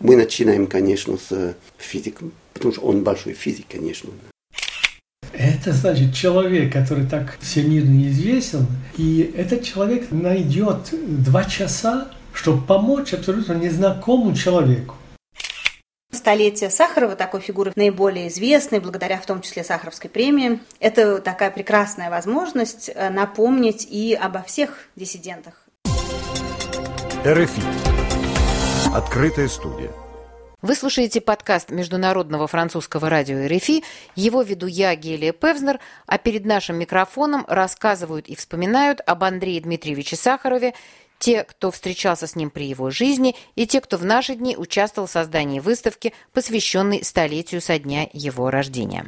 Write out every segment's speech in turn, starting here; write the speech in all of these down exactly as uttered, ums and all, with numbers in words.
Мы начинаем, конечно, с физиком, потому что он большой физик, конечно. Это значит человек, который так всемирно известен, и этот человек найдет два часа, чтобы помочь абсолютно незнакомому человеку. Столетие Сахарова, такой фигуры наиболее известной, благодаря в том числе Сахаровской премии, это такая прекрасная возможность напомнить и обо всех диссидентах. РФИ. Открытая студия. Вы слушаете подкаст Международного французского радио РФИ. Его веду я, Гелия Певзнер, а перед нашим микрофоном рассказывают и вспоминают об Андрее Дмитриевиче Сахарове те, кто встречался с ним при его жизни, и те, кто в наши дни участвовал в создании выставки, посвященной столетию со дня его рождения.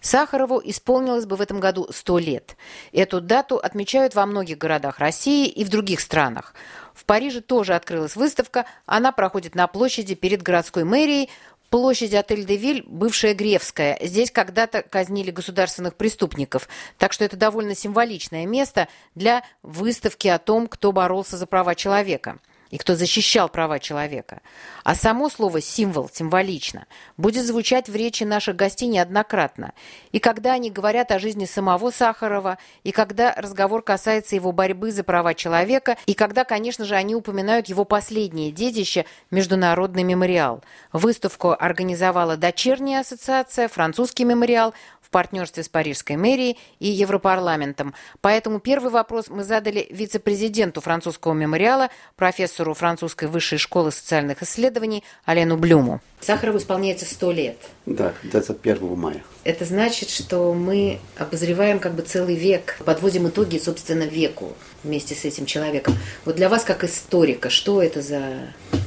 Сахарову исполнилось бы в этом году сто лет. Эту дату отмечают во многих городах России и в других странах. В Париже тоже открылась выставка. Она проходит на площади перед городской мэрией, Площадь Отель-де-Виль, бывшая Гревская. Здесь когда-то казнили государственных преступников. Так что это довольно символичное место для выставки о том, кто боролся за права человека и кто защищал права человека. А само слово «символ» символично будет звучать в речи наших гостей неоднократно. И когда они говорят о жизни самого Сахарова, и когда разговор касается его борьбы за права человека, и когда, конечно же, они упоминают его последнее детище – Международный мемориал. Выставку организовала дочерняя ассоциация «Французский мемориал», в партнерстве с Парижской мэрией и Европарламентом. Поэтому первый вопрос мы задали вице-президенту французского мемориала, профессору французской высшей школы социальных исследований Алену Блюму. Сахарову исполняется сто лет. Да, двадцать первого мая. Это значит, что мы обозреваем как бы целый век, подводим итоги, собственно, веку вместе с этим человеком. Вот для вас, как историка, что это за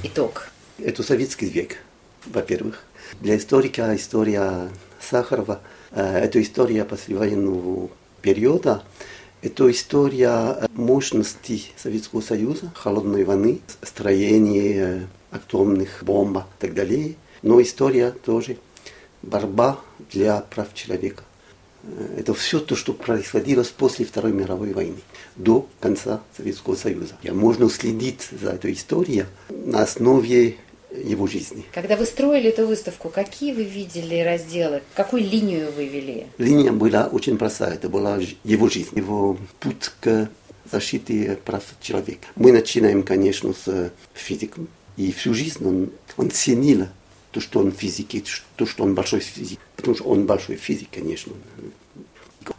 итог? Это советский век, во-первых. Для историка история Сахарова – это история послевоенного периода, это история мощности Советского Союза, холодной войны, строения атомных бомб и так далее. Но история тоже борьба для прав человека. Это все то, что происходило после Второй мировой войны, до конца Советского Союза. Можно следить за этой историей на основе его жизни. Когда вы строили эту выставку, какие вы видели разделы? Какую линию вы вели? Линия была очень простая. Это была его жизнь, его путь к защите прав человека. Мы начинаем, конечно, с физиком. И всю жизнь он, он ценил то, что он физик, и то, что он большой физик. Потому что он большой физик, конечно.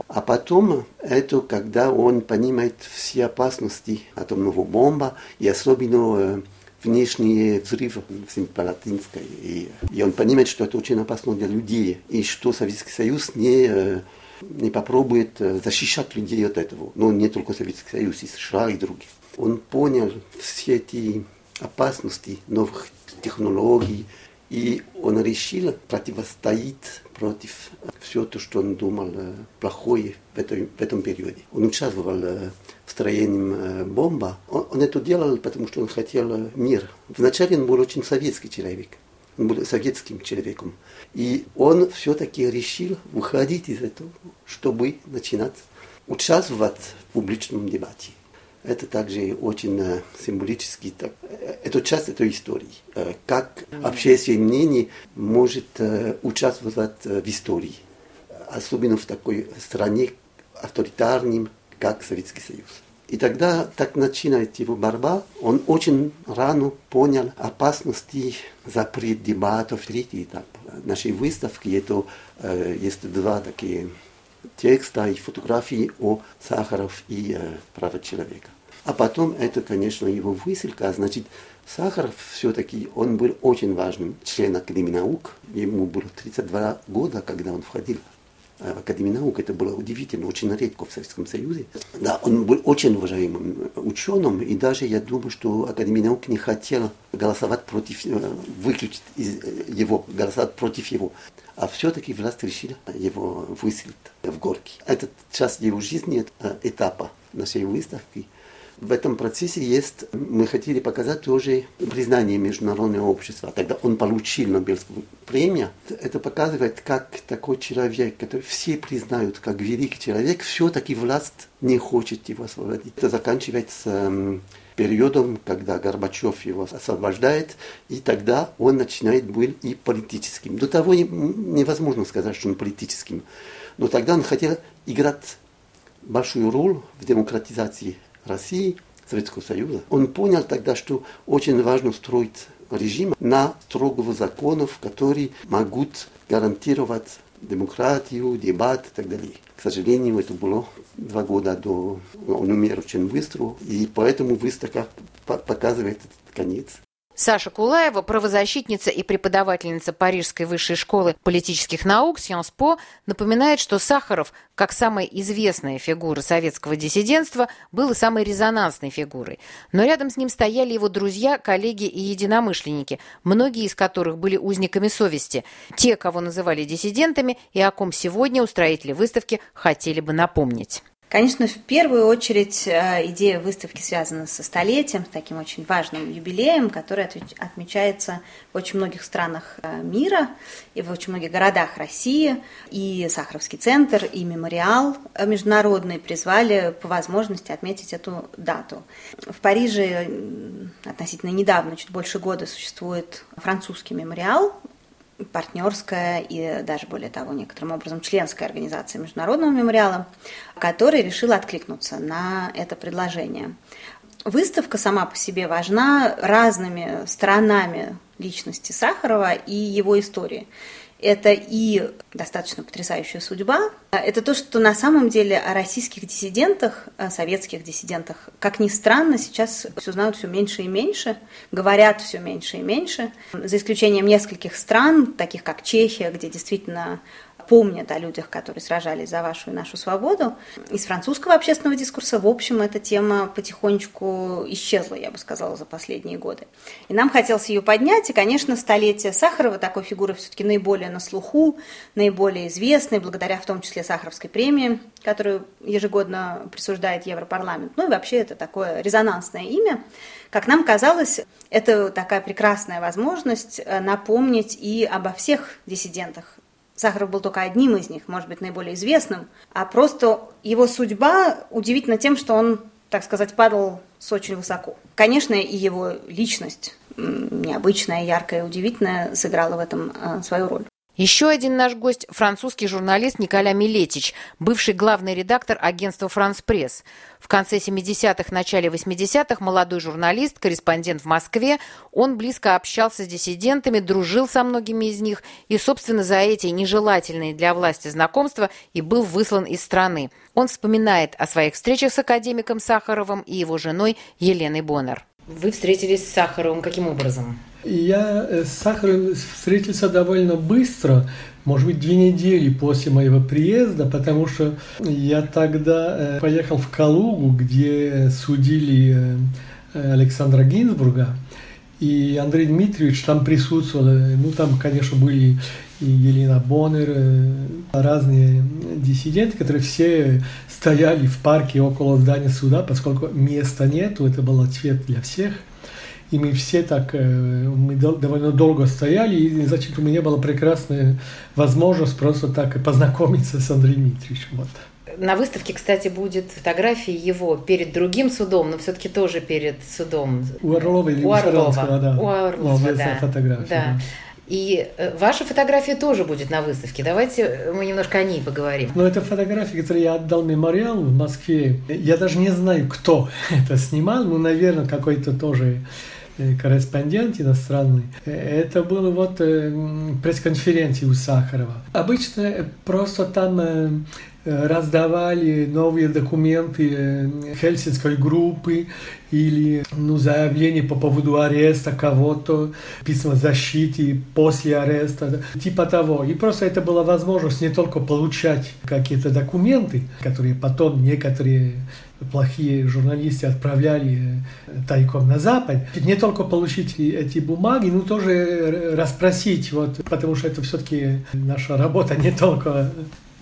А потом, это когда он понимает все опасности атомного бомба, и особенно внешние взрывы в Симпалатинской. И, и он понимает, что это очень опасно для людей, и что Советский Союз не, не попробует защищать людей от этого. Но не только Советский Союз, и США, и другие. Он понял все эти опасности новых технологий, и он решил противостоять против всего того, что он думал плохое в, этой, в этом периоде. Он участвовал в строении бомбы. Он, он это делал, потому что он хотел мира. Вначале он был очень советский человек. Он был советским человеком. И он все-таки решил выходить из этого, чтобы начинать участвовать в публичном дебате. Это также очень символически. Так, это часть этой истории. Как общественное мнение может участвовать в истории, особенно в такой стране авторитарной, как Советский Союз. И тогда так начинает его борьба. Он очень рано понял опасности запрет дебатов. Третий этап нашей выставки это есть два такие текста и фотографии о Сахаров и э, правах человека. А потом это, конечно, его выставка. Значит, Сахаров все-таки, он был очень важным членом Академии наук. Ему было тридцать два года, когда он входил в Академию наук. Это было удивительно, очень редко в Советском Союзе. Да, он был очень уважаемым ученым, и даже я думаю, что Академия наук не хотела голосовать против, выключить его, голосовать против его. А все-таки власть решила его выселить в Горки. Это часть его жизни, этапа нашей выставки. в этом процессе есть, мы хотели показать тоже признание международного общества. Тогда он получил Нобелевскую премию. Это показывает, как такой человек, который все признают как великий человек, все-таки власть не хочет его освободить. Это заканчивается периодом, когда Горбачев его освобождает, и тогда он начинает быть и политическим. До того невозможно сказать, что он политическим. Но тогда он хотел играть большую роль в демократизации России, Советского Союза. Он понял тогда, что очень важно строить режим на строгих законов, которые могут гарантировать демократию, дебаты и так далее. К сожалению, это было два года до... Он умер очень быстро, и поэтому выставка показывает этот конец. Саша Кулаева, правозащитница и преподавательница Парижской высшей школы политических наук Сиенс-По, напоминает, что Сахаров, как самая известная фигура советского диссидентства, был и самой резонансной фигурой. Но рядом с ним стояли его друзья, коллеги и единомышленники, многие из которых были узниками совести. Те, кого называли диссидентами и о ком сегодня устроители выставки хотели бы напомнить. Конечно, в первую очередь идея выставки связана со столетием, с таким очень важным юбилеем, который отмечается в очень многих странах мира и в очень многих городах России. И Сахаровский центр, и мемориал международный призвали по возможности отметить эту дату. В Париже относительно недавно, чуть больше года, существует французский мемориал, партнерская и даже более того, некоторым образом членская организация Международного мемориала, которая решила откликнуться на это предложение. Выставка сама по себе важна разными сторонами личности Сахарова и его истории. Это и достаточно потрясающая судьба. Это то, что на самом деле о российских диссидентах, о советских диссидентах, как ни странно, сейчас все знают все меньше и меньше, говорят все меньше и меньше. За исключением нескольких стран, таких как Чехия, где действительно помнят о людях, которые сражались за вашу и нашу свободу. Из французского общественного дискурса, в общем, эта тема потихонечку исчезла, я бы сказала, за последние годы. И нам хотелось ее поднять, и, конечно, столетие Сахарова, такой фигуры все-таки наиболее на слуху, наиболее известной, благодаря в том числе Сахаровской премии, которую ежегодно присуждает Европарламент. Ну и вообще это такое резонансное имя. Как нам казалось, это такая прекрасная возможность напомнить и обо всех диссидентах. Сахаров был только одним из них, может быть, наиболее известным, а просто его судьба удивительна тем, что он, так сказать, падал с очень высоко. Конечно, и его личность, необычная, яркая, удивительная, сыграла в этом свою роль. Еще один наш гость – французский журналист Николя Милетич, бывший главный редактор агентства «Францпресс». В конце семидесятых, начале восьмидесятых молодой журналист, корреспондент в Москве, он близко общался с диссидентами, дружил со многими из них и, собственно, за эти нежелательные для власти знакомства и был выслан из страны. Он вспоминает о своих встречах с академиком Сахаровым и его женой Еленой Боннэр. Вы встретились с Сахаровым каким образом? Я с Сахаровым встретился довольно быстро, может быть, две недели после моего приезда, потому что я тогда поехал в Калугу, где судили Александра Гинзбурга, и Андрей Дмитриевич там присутствовал. Ну, там, конечно, были и Елена Боннэр, разные диссиденты, которые все стояли в парке около здания суда, поскольку места нету, это был ответ для всех. И мы все так, мы довольно долго стояли, и, значит, у меня была прекрасная возможность просто так познакомиться с Андреем Дмитриевичем. Вот. На выставке, кстати, будет фотографии его перед другим судом, но все-таки тоже перед судом. У Орлова или у Саранского, да. У Орлова, да. Фотография, да. Да. И ваша фотография тоже будет на выставке. Давайте мы немножко о ней поговорим. Ну, это фотография, которую я отдал мемориалу в Москве. Я даже не знаю, кто это снимал, но, наверное, какой-то тоже корреспондент иностранный. Это было вот пресс-конференция у Сахарова. Обычно просто там раздавали новые документы Хельсинской группы или ну, заявление по поводу ареста кого-то, письма защиты после ареста, типа того. И просто это была возможность не только получать какие-то документы, которые потом некоторые плохие журналисты отправляли тайком на Запад, не только получить эти бумаги, но тоже расспросить, вот, потому что это все-таки наша работа, не только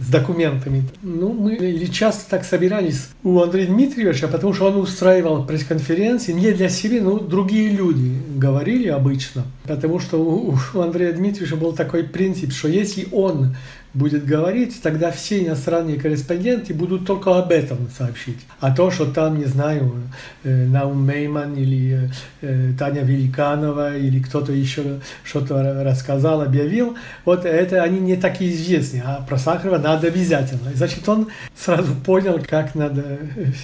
с документами. Ну, мы или часто так собирались у Андрея Дмитриевича, потому что он устраивал пресс-конференции не для себя, но другие люди говорили обычно. Потому что у, у Андрея Дмитриевича был такой принцип, что если он будет говорить, тогда все иностранные корреспонденты будут только об этом сообщить. А то, что там, не знаю, Наум Мейман или Таня Великанова или кто-то еще что-то рассказал, объявил, вот это они не такие известные, а про Сахарова надо обязательно. И, значит, он сразу понял, как надо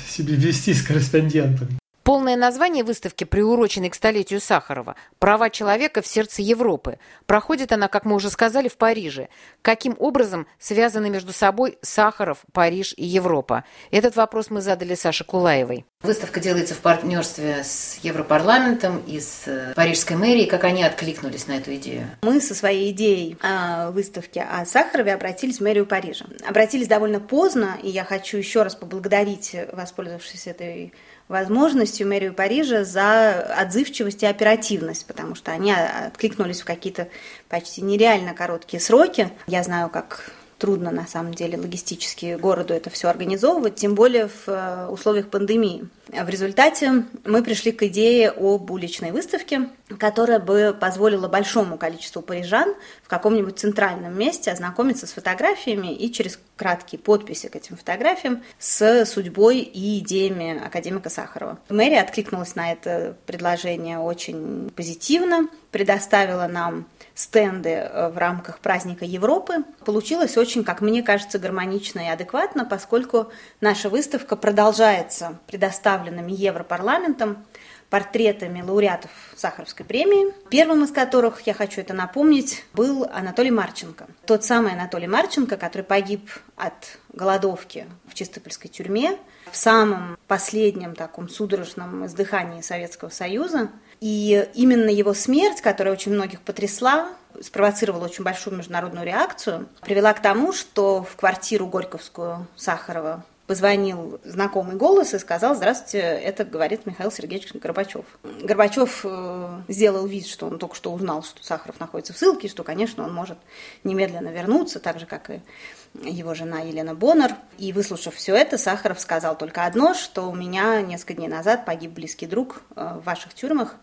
себя вести с корреспондентами. Полное название выставки, приуроченной к столетию Сахарова, «Права человека в сердце Европы». Проходит она, как мы уже сказали, в Париже. Каким образом связаны между собой Сахаров, Париж и Европа? Этот вопрос мы задали Саше Кулаевой. Выставка делается в партнерстве с Европарламентом и с Парижской мэрией. Как они откликнулись на эту идею? Мы со своей идеей о выставке о Сахарове обратились в мэрию Парижа. Обратились довольно поздно, и я хочу еще раз поблагодарить, воспользовавшись этой возможностью, мэрию Парижа за отзывчивость и оперативность, потому что они откликнулись в какие-то почти нереально короткие сроки. Я знаю, как трудно на самом деле логистически городу это все организовывать, тем более в условиях пандемии. В результате мы пришли к идее об уличной выставке, которая бы позволила большому количеству парижан в каком-нибудь центральном месте ознакомиться с фотографиями и через краткие подписи к этим фотографиям с судьбой и идеями академика Сахарова. Мэрия откликнулась на это предложение очень позитивно, предоставила нам стенды в рамках праздника Европы. Получилось очень, как мне кажется, гармонично и адекватно, поскольку наша выставка продолжается предоставленными Европарламентом портретами лауреатов Сахаровской премии, первым из которых, я хочу это напомнить, был Анатолий Марченко. Тот самый Анатолий Марченко, который погиб от голодовки в Чистопольской тюрьме в самом последнем таком судорожном издыхании Советского Союза. И именно его смерть, которая очень многих потрясла, спровоцировала очень большую международную реакцию, привела к тому, что в квартиру Горьковскую Сахарова позвонил знакомый голос и сказал: «Здравствуйте, это говорит Михаил Сергеевич Горбачев». Горбачев сделал вид, что он только что узнал, что Сахаров находится в ссылке, что, конечно, он может немедленно вернуться, так же, как и его жена Елена Боннэр. И, выслушав все это, Сахаров сказал только одно, что у меня несколько дней назад погиб близкий друг в ваших тюрьмах.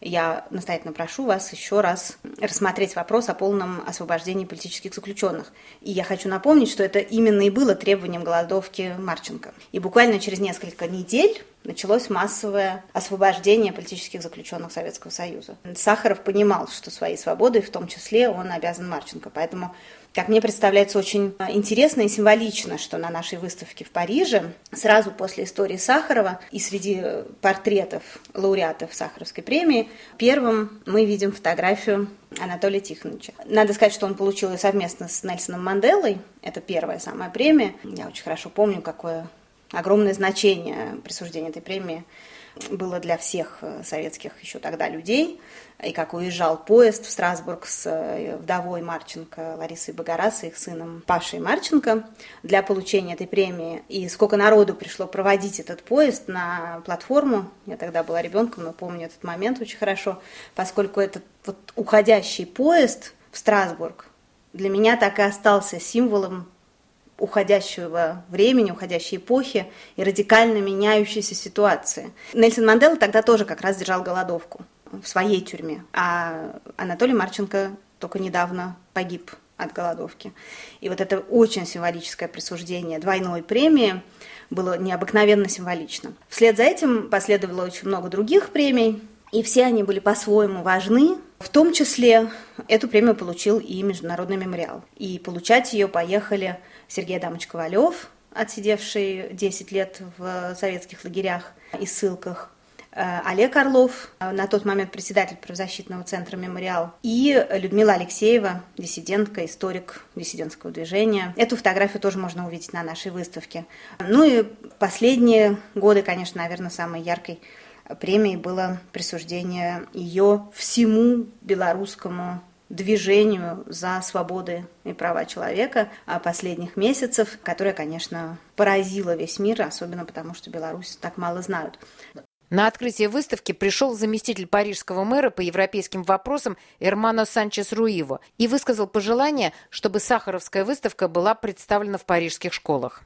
Я настоятельно прошу вас еще раз рассмотреть вопрос о полном освобождении политических заключенных. И я хочу напомнить, что это именно и было требованием голодовки Марченко. И буквально через несколько недель началось массовое освобождение политических заключенных Советского Союза. Сахаров понимал, что своей свободой, в том числе, он обязан Марченко. Поэтому, как мне представляется, очень интересно и символично, что на нашей выставке в Париже сразу после истории Сахарова и среди портретов лауреатов Сахаровской премии первым мы видим фотографию Анатолия Тихоновича. Надо сказать, что он получил ее совместно с Нельсоном Манделой. Это первая самая премия. Я очень хорошо помню, какое огромное значение присуждения этой премии было для всех советских еще тогда людей. И как уезжал поезд в Страсбург с вдовой Марченко Ларисой Багарас и их сыном Пашей Марченко для получения этой премии. И сколько народу пришло проводить этот поезд на платформу. Я тогда была ребенком, но помню этот момент очень хорошо, поскольку этот вот уходящий поезд в Страсбург для меня так и остался символом уходящего времени, уходящей эпохи и радикально меняющейся ситуации. Нельсон Мандела тогда тоже как раз держал голодовку в своей тюрьме, а Анатолий Марченко только недавно погиб от голодовки. И вот это очень символическое присуждение двойной премии было необыкновенно символично. Вслед за этим последовало очень много других премий, и все они были по-своему важны. В том числе эту премию получил и Международный мемориал. И получать ее поехали Сергей Адамович Ковалев, отсидевший десять лет в советских лагерях и ссылках, Олег Орлов, на тот момент председатель правозащитного центра «Мемориал», и Людмила Алексеева, диссидентка, историк диссидентского движения. Эту фотографию тоже можно увидеть на нашей выставке. Ну и последние годы, конечно, наверное, самой яркой премией было присуждение ее всему белорусскому движению за свободы и права человека последних месяцев, которое, конечно, поразило весь мир, особенно потому, что Беларусь так мало знают. На открытие выставки пришел заместитель парижского мэра по европейским вопросам Эрмано Санчес Руиво и высказал пожелание, чтобы Сахаровская выставка была представлена в парижских школах.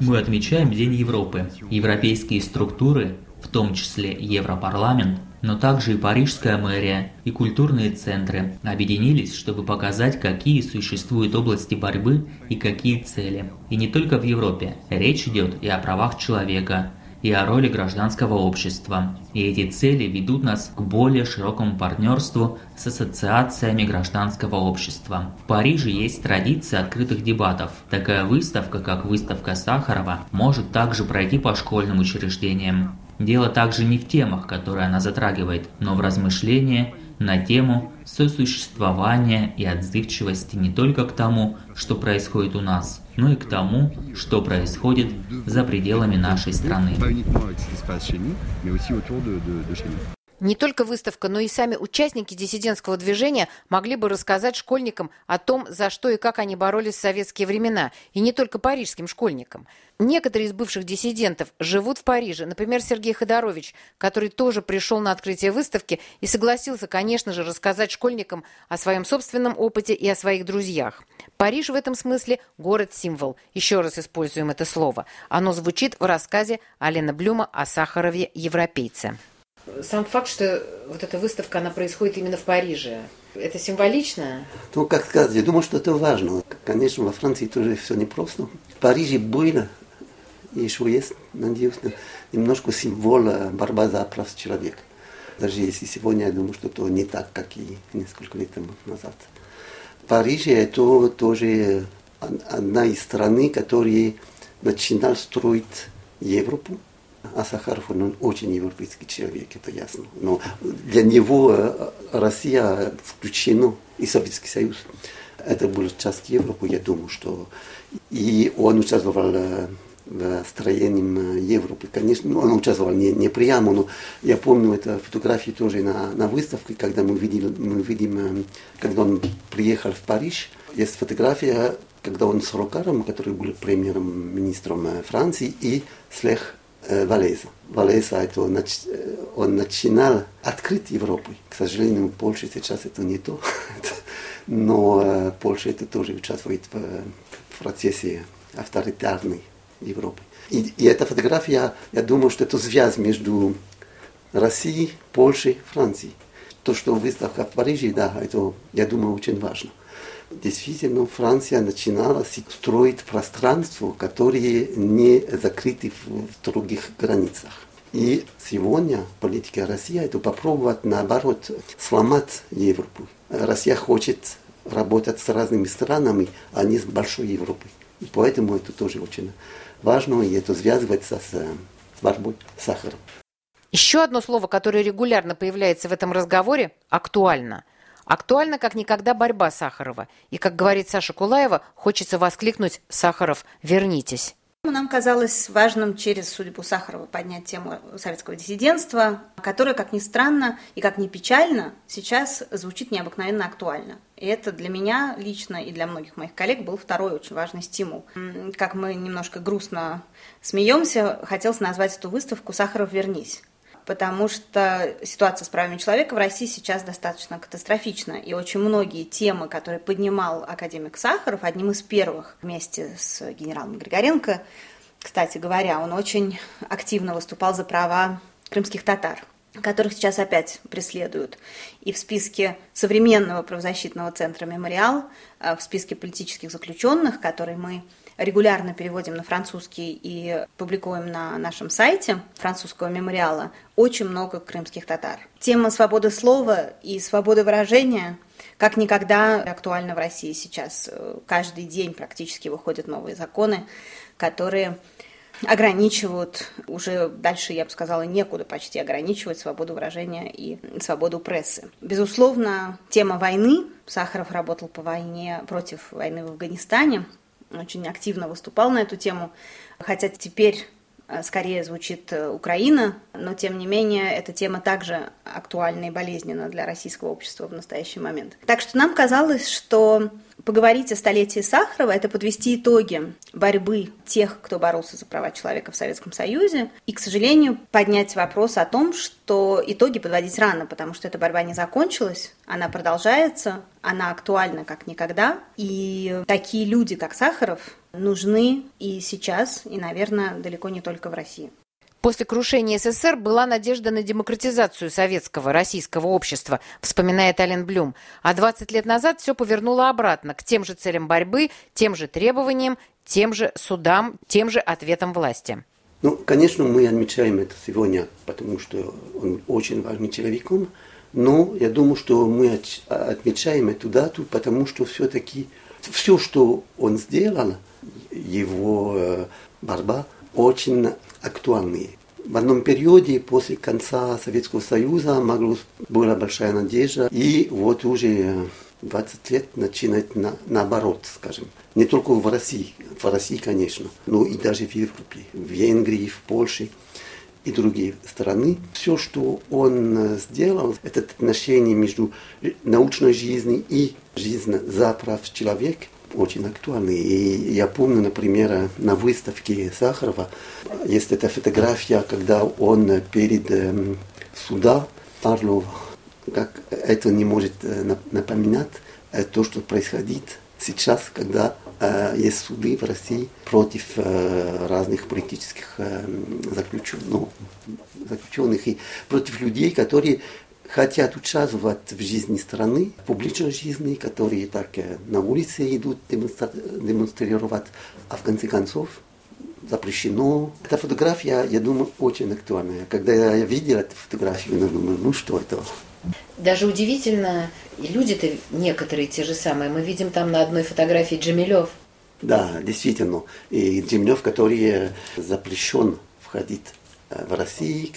Мы отмечаем День Европы. Европейские структуры, в том числе Европарламент, но также и парижская мэрия и культурные центры объединились, чтобы показать, какие существуют области борьбы и какие цели. И не только в Европе. Речь идет и о правах человека, и о роли гражданского общества. И эти цели ведут нас к более широкому партнерству с ассоциациями гражданского общества. В Париже есть традиция открытых дебатов. Такая выставка, как выставка Сахарова, может также пройти по школьным учреждениям. Дело также не в темах, которые она затрагивает, но в размышлении на тему сосуществования и отзывчивости не только к тому, что происходит у нас, но и к тому, что происходит за пределами нашей страны. Не только выставка, но и сами участники диссидентского движения могли бы рассказать школьникам о том, за что и как они боролись в советские времена, и не только парижским школьникам. Некоторые из бывших диссидентов живут в Париже, например, Сергей Ходорович, который тоже пришел на открытие выставки и согласился, конечно же, рассказать школьникам о своем собственном опыте и о своих друзьях. Париж в этом смысле город-символ. Еще раз используем это слово. Оно звучит в рассказе Алена Блюма о Сахарове-европейце. Сам факт, что вот эта выставка, она происходит именно в Париже, это символично? Ну, как сказать, я думаю, что это важно. Конечно, во Франции тоже все непросто. В Париже было, еще есть, надеюсь, немножко символа борьбы за права человека. Даже если сегодня, я думаю, что это не так, как и несколько лет назад. Париж – это тоже одна из стран, которые начинали строить Европу. А Сахаров, он очень европейский человек, это ясно. Но для него Россия включена и Советский Союз. Это была часть Европы, я думаю, что... И он участвовал в строении Европы. Конечно, он участвовал не, не прямо, но я помню эту фотографию тоже на, на выставке, когда мы видим, мы видим, когда он приехал в Париж. Есть фотография, когда он с Рокаром, который был премьер-министром Франции, и с Валеса. Валеса, это он, он начинал открыть Европу. К сожалению, Польша сейчас это не то, но Польша это тоже участвует в процессе авторитарной Европы. И, и эта фотография, я думаю, что это связь между Россией, Польшей, Францией. То, что выставка в Париже, да, это, я думаю, очень важно. Действительно, Франция начинала строить пространство, которое не закрыто в других границах. И сегодня политика России – это попробовать, наоборот, сломать Европу. Россия хочет работать с разными странами, а не с большой Европой. И поэтому это тоже очень важно, и это связывается с, с борьбой с Сахаром. Еще одно слово, которое регулярно появляется в этом разговоре – «актуально». Актуальна, как никогда, борьба Сахарова. И, как говорит Саша Кулаева, хочется воскликнуть: «Сахаров, вернитесь». Нам казалось важным через судьбу Сахарова поднять тему советского диссидентства, которая, как ни странно и как ни печально, сейчас звучит необыкновенно актуально. И это для меня лично и для многих моих коллег был второй очень важный стимул. Как мы немножко грустно смеемся, хотелось назвать эту выставку «Сахаров, вернись». Потому что ситуация с правами человека в России сейчас достаточно катастрофична. И очень многие темы, которые поднимал академик Сахаров, одним из первых вместе с генералом Григоренко, кстати говоря, он очень активно выступал за права крымских татар, которых сейчас опять преследуют. И в списке современного правозащитного центра «Мемориал», в списке политических заключенных, которые мы регулярно переводим на французский и публикуем на нашем сайте французского мемориала, очень много крымских татар. Тема свободы слова и свободы выражения как никогда актуальна в России сейчас. Каждый день практически выходят новые законы, которые ограничивают, уже дальше, я бы сказала, некуда почти ограничивать свободу выражения и свободу прессы. Безусловно, тема войны. Сахаров работал по войне, против войны в Афганистане. Очень активно выступал на эту тему, хотя теперь скорее звучит Украина, но тем не менее эта тема также актуальна и болезненна для российского общества в настоящий момент. Так что нам казалось, что Поговорить о столетии Сахарова – это подвести итоги борьбы тех, кто боролся за права человека в Советском Союзе, и, к сожалению, поднять вопрос о том, что итоги подводить рано, потому что эта борьба не закончилась, она продолжается, она актуальна как никогда, и такие люди, как Сахаров, нужны и сейчас, и, наверное, далеко не только в России. После крушения СССР была надежда на демократизацию советского, российского общества, вспоминает Ален Блюм. А двадцать лет назад все повернуло обратно, к тем же целям борьбы, тем же требованиям, тем же судам, тем же ответам власти. Ну, конечно, мы отмечаем это сегодня, потому что он очень важный человеком, но я думаю, что мы отмечаем эту дату, потому что все-таки все, что он сделал, его борьба очень актуальные. В одном периоде после конца Советского Союза могла, была большая надежда, и вот уже двадцать лет начинает на, наоборот, скажем. Не только в России, в России, конечно, но и даже в Европе, в Венгрии, в Польше и другие страны. Все, что он сделал, это отношение между научной жизнью и жизнью за прав человека, очень актуальный. И я помню, например, на выставке Сахарова есть эта фотография, когда он перед судом Парлова. Как это не может напоминать то, что происходит сейчас, когда есть суды в России против разных политических заключенных, заключенных и против людей, которые хотят участвовать в жизни страны, в публичной жизни, которые так на улице идут демонстрировать, а в конце концов запрещено. Эта фотография, я думаю, очень актуальная. Когда я видел эту фотографию, я думаю, ну что это? Даже удивительно, люди-то некоторые те же самые. Мы видим там на одной фотографии Джемилёв. Да, действительно. И Джемилёв, который запрещен входить в Россию,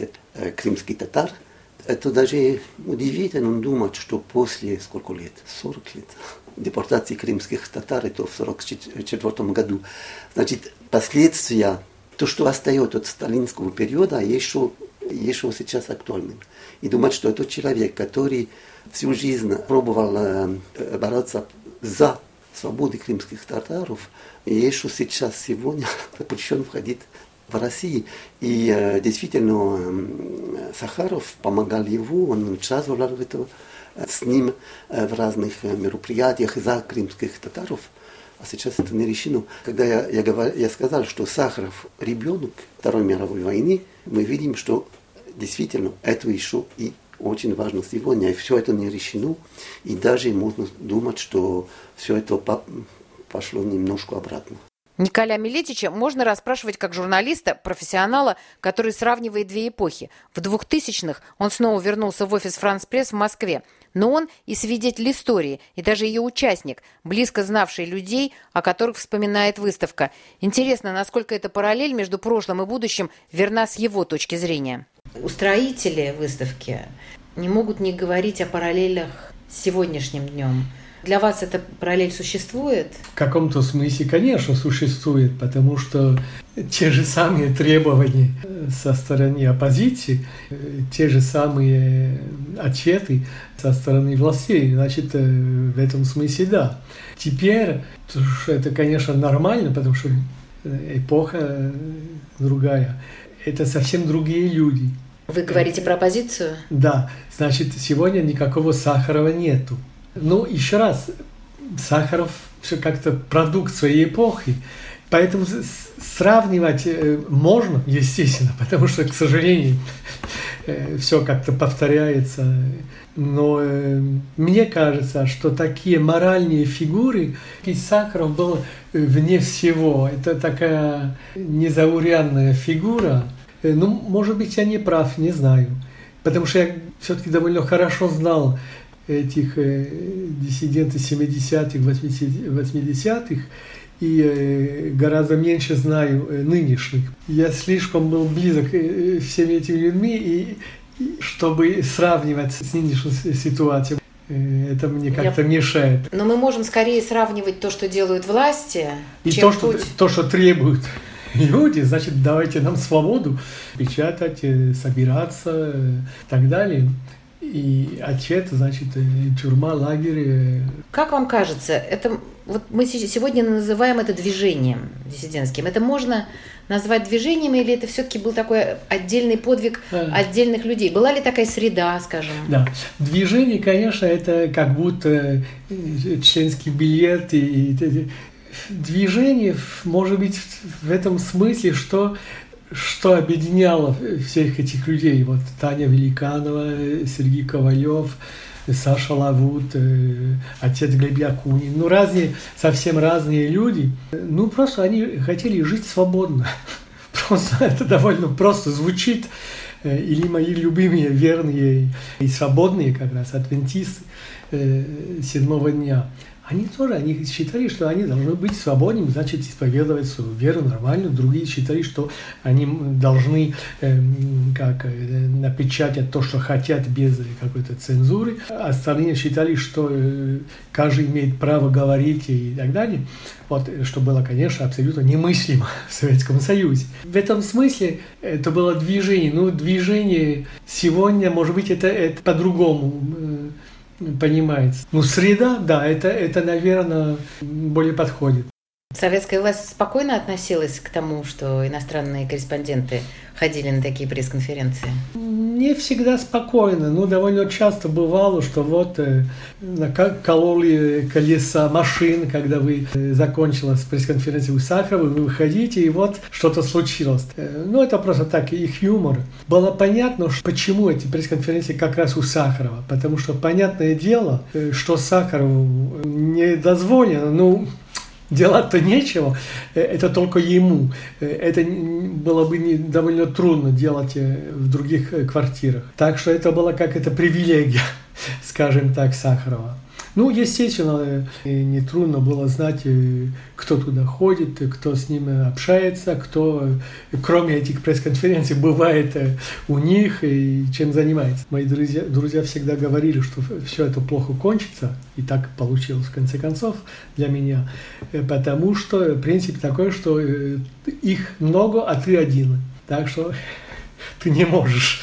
крымский татар. Это даже удивительно думать, что после сколько лет, сорок лет, депортации крымских татар, это в сорок четвёртом году, значит, последствия, то, что остается от сталинского периода, еще, еще сейчас актуальным. И думать, что это человек, который всю жизнь пробовал бороться за свободу крымских татаров, и еще сейчас, сегодня, запрещен входить в России. И э, действительно э, Сахаров помогал его, он участвовал в этом, э, с ним э, в разных э, мероприятиях за крымских татаров, а сейчас это не решено. Когда я, я, говор, я сказал, что Сахаров ребенок Второй мировой войны, мы видим, что действительно это еще и очень важно сегодня, и все это не решено, и даже можно думать, что все это пошло немножко обратно. Николя Милетича можно расспрашивать как журналиста, профессионала, который сравнивает две эпохи. В двухтысячных он снова вернулся в офис «Францпресс» в Москве. Но он и свидетель истории, и даже ее участник, близко знавший людей, о которых вспоминает выставка. Интересно, насколько эта параллель между прошлым и будущим верна с его точки зрения. Устроители выставки не могут не говорить о параллелях с сегодняшним днем. Для вас эта параллель существует? В каком-то смысле, конечно, существует, потому что те же самые требования со стороны оппозиции, те же самые ответы со стороны властей, значит, в этом смысле да. Теперь это, конечно, нормально, потому что эпоха другая. Это совсем другие люди. Вы говорите про оппозицию? Да. Значит, сегодня никакого Сахарова нету. Ну, еще раз, Сахаров все как-то продукт своей эпохи, поэтому сравнивать можно, естественно, потому что, к сожалению, все как-то повторяется. Но мне кажется, что такие моральные фигуры, и Сахаров был вне всего, это такая незаурядная фигура. Ну, может быть, я не прав, не знаю, потому что я все-таки довольно хорошо знал этих э, диссидентов семидесятых, восьмидесятых, и э, гораздо меньше знаю э, нынешних. Я слишком был близок э, всеми этими людьми, и, и чтобы сравнивать с нынешней ситуацией, э, это мне как-то Я... мешает. Но мы можем скорее сравнивать то, что делают власти, и чем то, путь... что, то, что требуют люди, значит, давайте нам свободу печатать, э, собираться э, и так далее. И ответ, значит, тюрьма, лагерь. Как вам кажется, это вот мы сегодня называем это движением диссидентским. Это можно назвать движением, или это все-таки был такой отдельный подвиг отдельных людей? Была ли такая среда, скажем? Да. Движение, конечно, это как будто членский билет. И движение, может быть, в этом смысле, что... Что объединяло всех этих людей? Вот Таня Великанова, Сергей Ковалев, Саша Лавут, э, отец Глеб Якунин. Ну, разные, совсем разные люди. Ну, просто они хотели жить свободно. Просто это довольно просто звучит. Э, или мои любимые, верные и свободные как раз адвентисты э, седьмого дня. Они тоже, они считали, что они должны быть свободными, значит, исповедовать свою веру нормально. Другие считали, что они должны э, как, напечатать то, что хотят, без какой-то цензуры. Остальные считали, что э, каждый имеет право говорить и так далее. Вот, что было, конечно, абсолютно немыслимо в Советском Союзе. В этом смысле это было движение. Ну, движение сегодня, может быть, это, это по-другому понимается. Ну, среда, да, это, это, наверное, более подходит. Советская власть спокойно относилась к тому, что иностранные корреспонденты ходили на такие пресс-конференции? Не всегда спокойно, но довольно часто бывало, что вот э, кололи колеса машин, когда вы э, закончилась пресс-конференция у Сахарова, вы выходите, и вот что-то случилось. Э, ну, это просто так, их юмор. Было понятно, что, почему эти пресс-конференции как раз у Сахарова, потому что, понятное дело, э, что Сахарову не дозволено, ну... Делать-то нечего, это только ему. Это было бы не, довольно трудно делать в других квартирах. Так что это была какая-то привилегия, скажем так, Сахарова. Ну, естественно, нетрудно было знать, кто туда ходит, кто с ним общается, кто, кроме этих пресс-конференций, бывает у них и чем занимается. Мои друзья, друзья всегда говорили, что все это плохо кончится, и так получилось в конце концов для меня, потому что принцип такой, что их много, а ты один, так что ты не можешь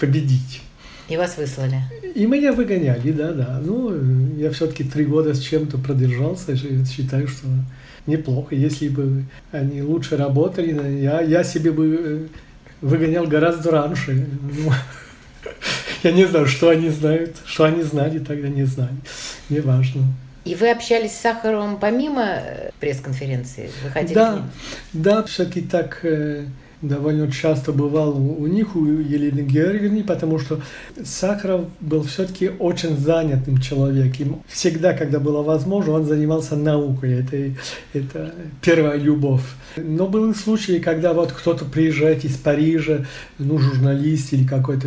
победить. И вас выслали? И меня выгоняли, да-да. Ну, я все-таки три года с чем-то продержался, считаю, что неплохо. Если бы они лучше работали, я, я себе бы выгонял гораздо раньше. Я не знаю, что они знают, что они знали, тогда не знали. Неважно. И вы общались с Сахаровым помимо пресс-конференции? Вы ходили к ним? Да, все-таки так... Довольно часто бывало у них, у Елены Георгиевны, потому что Сахаров был все-таки очень занятым человеком. Всегда, когда было возможно, он занимался наукой. Это, это первая любовь. Но были случаи, когда вот кто-то приезжает из Парижа, ну, журналист или какой-то,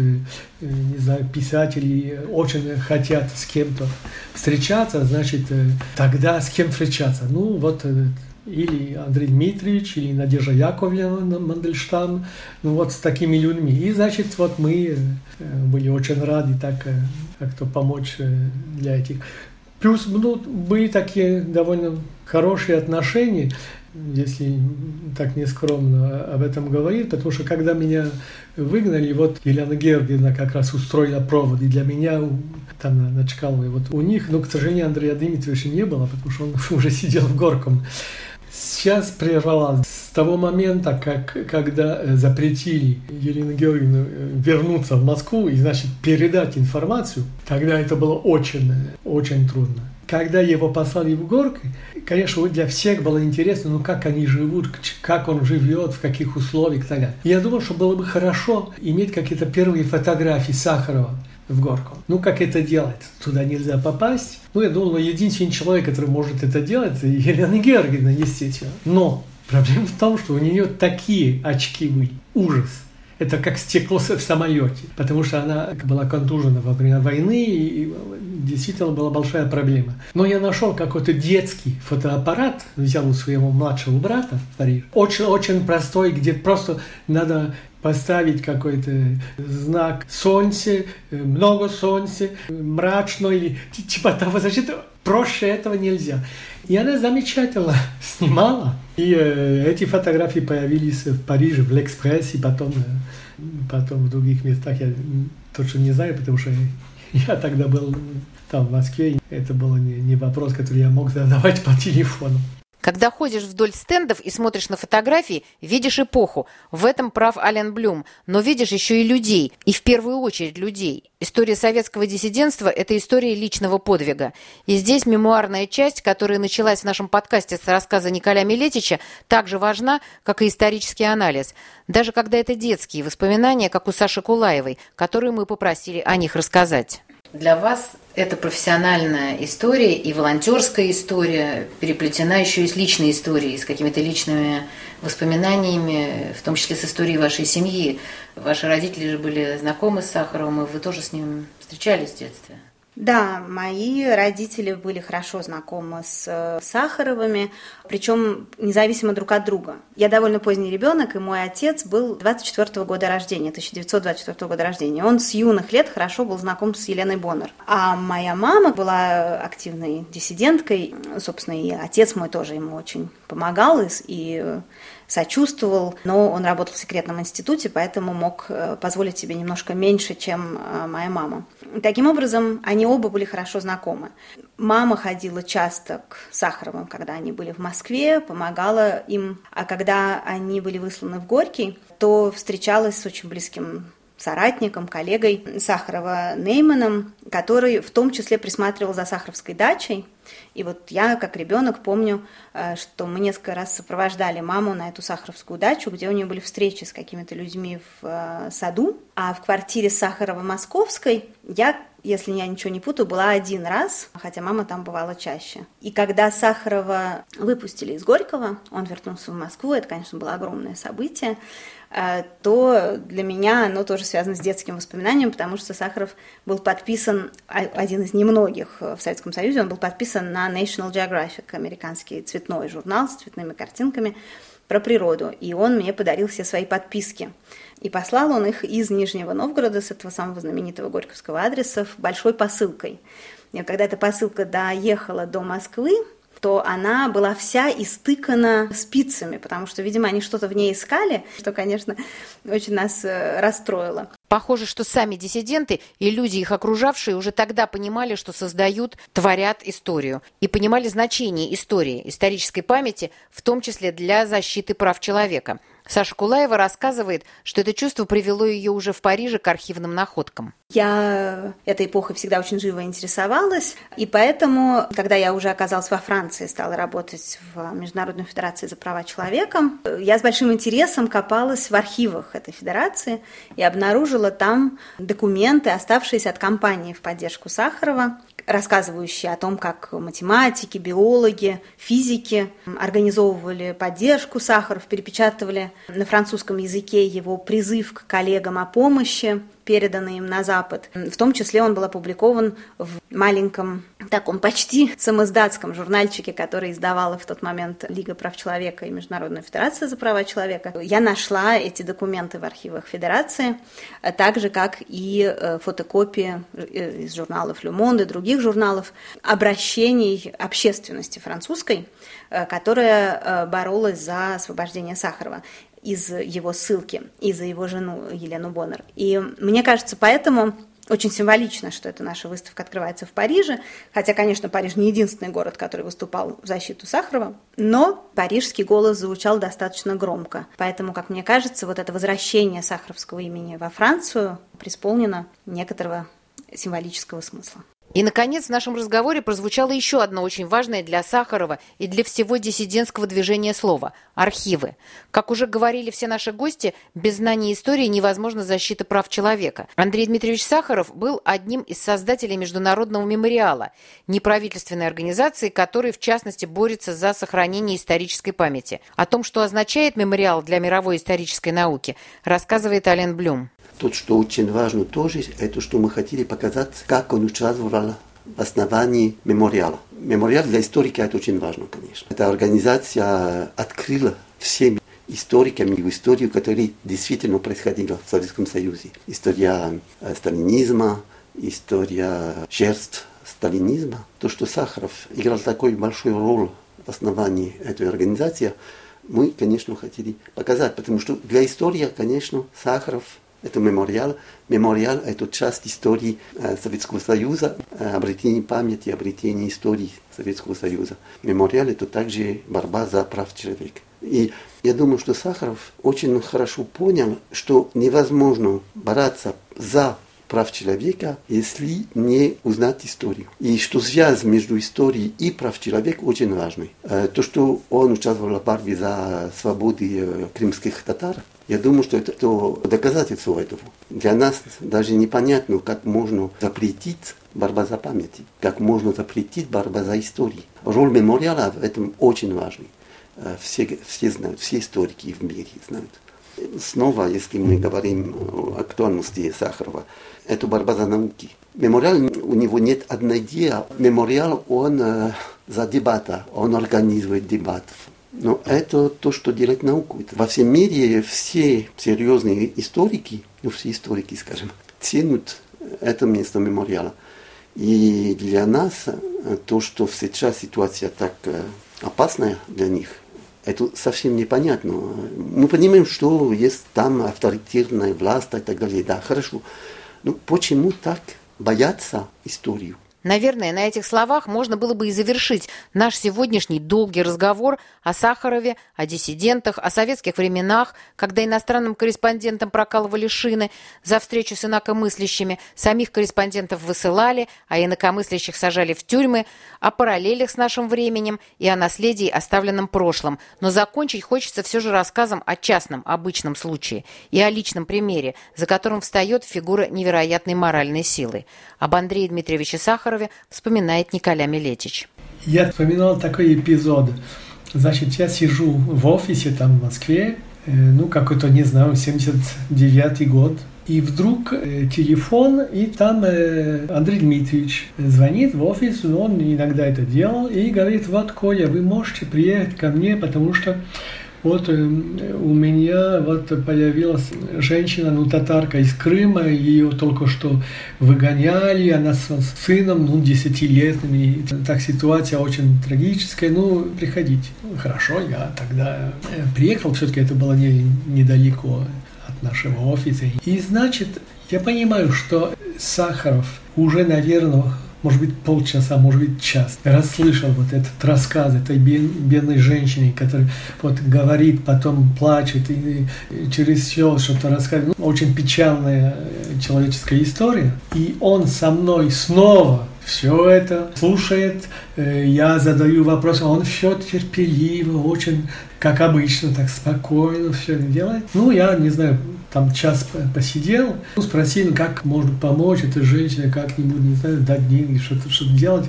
не знаю, писатель, очень хотят с кем-то встречаться, значит, тогда с кем встречаться? Ну, вот... или Андрей Дмитриевич, или Надежда Яковлевна Мандельштам, ну вот с такими людьми. И, значит, вот мы были очень рады так как-то помочь для этих. Плюс, ну, были такие довольно хорошие отношения, если так нескромно об этом говорить, потому что когда меня выгнали, вот Елена Георгиевна как раз устроила провод, и для меня там на Чкаловой, вот у них, но, к сожалению, Андрея Дмитриевича не было, потому что он уже сидел в Горьком. Сейчас прервалась с того момента, как, когда запретили Елену Георгиевну вернуться в Москву и, значит, передать информацию, тогда это было очень, очень трудно. Когда его послали в Горки, конечно, для всех было интересно, ну, как они живут, как он живет, в каких условиях и так далее. Я думал, что было бы хорошо иметь какие-то первые фотографии Сахарова в Горку. Ну, как это делать? Туда нельзя попасть. Ну, я думал, единственный человек, который может это делать, Елена Георгиевна, естественно. Но проблема в том, что у нее такие очки были. Ужас. Это как стекло в самолете, потому что она была контужена во время войны, и действительно была большая проблема. Но я нашел какой-то детский фотоаппарат, взял у своего младшего брата в Париже. Очень-очень простой, где просто надо... поставить какой-то знак солнце, много солнца, мрачно или типа того, значит, проще этого нельзя. И она замечательно снимала. И э, эти фотографии появились в Париже, в Лекспрессе, потом, э, потом в других местах. Я точно не знаю, потому что Я тогда был там, в Москве. Это был не вопрос, который я мог задавать по телефону. Когда ходишь вдоль стендов и смотришь на фотографии, видишь эпоху. В этом прав Ален Блюм. Но видишь еще и людей. И в первую очередь людей. История советского диссидентства – это история личного подвига. И здесь мемуарная часть, которая началась в нашем подкасте с рассказа Николя Милетича, так же важна, как и исторический анализ. Даже когда это детские воспоминания, как у Саши Кулаевой, которые мы попросили о них рассказать. Для вас это профессиональная история и волонтерская история, переплетена еще и с личной историей, с какими-то личными воспоминаниями, в том числе с историей вашей семьи. Ваши родители же были знакомы с Сахаровым, и вы тоже с ним встречались в детстве. Да, мои родители были хорошо знакомы с Сахаровыми, причем независимо друг от друга. Я довольно поздний ребенок, и мой отец был двадцать четвёртого года рождения, тысяча девятьсот двадцать четвёртого года рождения. Он с юных лет хорошо был знаком с Еленой Боннэр. А моя мама была активной диссиденткой, собственно, и отец мой тоже ему очень помогал и сочувствовал, но он работал в секретном институте, поэтому мог позволить себе немножко меньше, чем моя мама. Таким образом, они оба были хорошо знакомы. Мама ходила часто к Сахаровым, когда они были в Москве, помогала им. А когда они были высланы в Горький, то встречалась с очень близким соратником, коллегой Сахарова Нейманом, который в том числе присматривал за Сахаровской дачей. И вот я, как ребенок, помню, что мы несколько раз сопровождали маму на эту Сахаровскую дачу, где у нее были встречи с какими-то людьми в саду. А в квартире Сахарова-Московской я, если я ничего не путаю, была один раз, хотя мама там бывала чаще. И когда Сахарова выпустили из Горького, он вернулся в Москву, это, конечно, было огромное событие, то для меня оно тоже связано с детским воспоминанием, потому что Сахаров был подписан, один из немногих в Советском Союзе, он был подписан на National Geographic, американский цветной журнал с цветными картинками про природу, и он мне подарил все свои подписки. И послал он их из Нижнего Новгорода, с этого самого знаменитого Горьковского адреса, большой посылкой. И когда эта посылка доехала до Москвы, то она была вся истыкана спицами, потому что, видимо, они что-то в ней искали, что, конечно, очень нас расстроило. Похоже, что сами диссиденты и люди, их окружавшие, уже тогда понимали, что создают, творят историю. И понимали значение истории, исторической памяти, в том числе для защиты прав человека. Саша Кулаева рассказывает, что это чувство привело ее уже в Париже к архивным находкам. Я этой эпохой всегда очень живо интересовалась, и поэтому, когда я уже оказалась во Франции, стала работать в Международной федерации за права человека, я с большим интересом копалась в архивах этой федерации и обнаружила там документы, оставшиеся от кампании в поддержку Сахарова, рассказывающие о том, как математики, биологи, физики организовывали поддержку Сахарова, перепечатывали на французском языке его призыв к коллегам о помощи, переданный им на Запад. В том числе он был опубликован в маленьком, таком почти самоиздатском журнальчике, который издавала в тот момент Лига прав человека и Международная федерация за права человека. Я нашла эти документы в архивах федерации, так же, как и фотокопии из журналов «Le Monde» и других журналов, обращений общественности французской, которая боролась за освобождение Сахарова. Из его ссылки, и за его жену Елену Боннэр. И мне кажется, поэтому очень символично, что эта наша выставка открывается в Париже, хотя, конечно, Париж не единственный город, который выступал в защиту Сахарова, но парижский голос звучал достаточно громко. Поэтому, как мне кажется, вот это возвращение сахаровского имени во Францию преисполнено некоторого символического смысла. И, наконец, в нашем разговоре прозвучало еще одно очень важное для Сахарова и для всего диссидентского движения слово – архивы. Как уже говорили все наши гости, без знания истории невозможна защита прав человека. Андрей Дмитриевич Сахаров был одним из создателей Международного мемориала – неправительственной организации, которая, в частности, борется за сохранение исторической памяти. О том, что означает мемориал для мировой исторической науки, рассказывает Ален Блюм. То, что очень важно тоже, это что мы хотели показать, как он участвовал в основании мемориала. Мемориал для историка – это очень важно, конечно. Эта организация открыла всем историкам историю, которая действительно происходила в Советском Союзе. История сталинизма, история жертв сталинизма. То, что Сахаров играл такую большую роль в основании этой организации, мы, конечно, хотели показать, потому что для истории, конечно, Сахаров Это мемориал. Мемориал – это часть истории Советского Союза, обретение памяти, обретение истории Советского Союза. Мемориал – это также борьба за права человека. И я думаю, что Сахаров очень хорошо понял, что невозможно бороться за прав человека, если не узнать историю. И что связь между историей и прав человека очень важна. То, что он участвовал в борьбе за свободу крымских татар, я думаю, что это доказательство этого. Для нас даже непонятно, как можно запретить борьбу за память, как можно запретить борьбу за историю. Роль мемориала в этом очень важна. Все, все знают, все историки в мире знают. Снова, если мы говорим о актуальности Сахарова, это борьба за науки. Мемориал, у него нет одной идеи. Мемориал, он э, за дебаты, он организует дебаты. Но это то, что делает науку. Во всем мире все серьезные историки, ну все историки, скажем, ценят это место мемориала. И для нас то, что сейчас ситуация так опасная для них, это совсем непонятно. Мы понимаем, что есть там авторитарная власть и так далее. Да, хорошо. Но почему так боятся историю? Наверное, на этих словах можно было бы и завершить наш сегодняшний долгий разговор о Сахарове, о диссидентах, о советских временах, когда иностранным корреспондентам прокалывали шины за встречу с инакомыслящими, самих корреспондентов высылали, а инакомыслящих сажали в тюрьмы, о параллелях с нашим временем и о наследии, оставленном прошлым. Но закончить хочется все же рассказом о частном, обычном случае и о личном примере, за которым встает фигура невероятной моральной силы. Об Андрее Дмитриевиче Сахарове вспоминает Николя Милетич. Я вспоминал такой эпизод. Значит, я сижу в офисе там в Москве, ну какой-то, не знаю, семьдесят девятый год, и вдруг э, телефон, и там э, Андрей Дмитриевич звонит в офис, он иногда это делал, и говорит: вот, Коля, вы можете приехать ко мне, потому что вот э, у меня вот появилась женщина, ну татарка из Крыма, ее только что выгоняли, она с, с сыном, ну десятилетним, и так ситуация очень трагическая, ну приходите. Хорошо, я тогда приехал, все-таки это было не, недалеко от нашего офиса. И значит, я понимаю, что Сахаров уже, наверное, может быть, полчаса, может быть, час, расслышал вот этот рассказ этой бедной женщины, которая вот говорит, потом плачет, и через все что-то рассказывает. Ну, очень печальная человеческая история. И он со мной снова все это слушает, я задаю вопросы, он все терпеливо, очень, как обычно, так спокойно все это делает. Ну, я не знаю, там час посидел, спросил, как можно помочь этой женщине, как-нибудь, не знаю, дать деньги, что-то, что-то делать.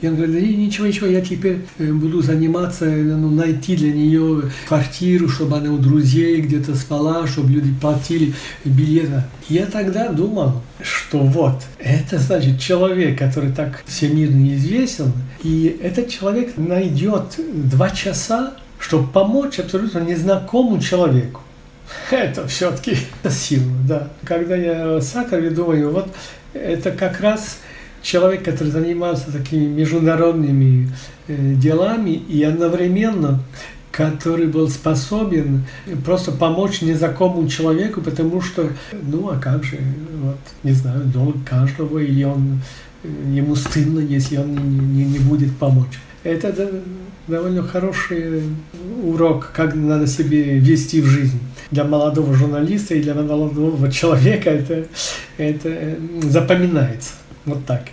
И он говорит: ничего, ничего, я теперь буду заниматься, ну, найти для нее квартиру, чтобы она у друзей где-то спала, чтобы люди платили билеты. Я тогда думал, что вот, это значит человек, который так всемирно известен, и этот человек найдет два часа, чтобы помочь абсолютно незнакомому человеку. Это все-таки сила, да. Когда я о Сахарове думаю, вот это как раз человек, который занимался такими международными делами и одновременно который был способен просто помочь незнакомому человеку, потому что, ну а как же, вот, не знаю, долг каждого, или он, ему стыдно, если он не, не, не будет помочь. Это довольно хороший урок, как надо себе вести в жизнь. Для молодого журналиста и для молодого человека это, это запоминается. Вот так.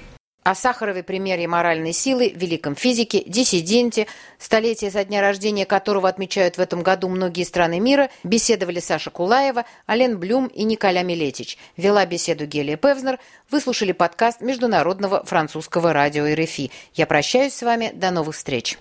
О Сахарове, примере моральной силы, великом физике, диссиденте, столетие со дня рождения которого отмечают в этом году многие страны мира, беседовали Саша Кулаева, Ален Блюм и Николя Милетич. Вела беседу Гелия Певзнер. Вы слушали подкаст Международного французского радио эр эф и. Я прощаюсь с вами. До новых встреч.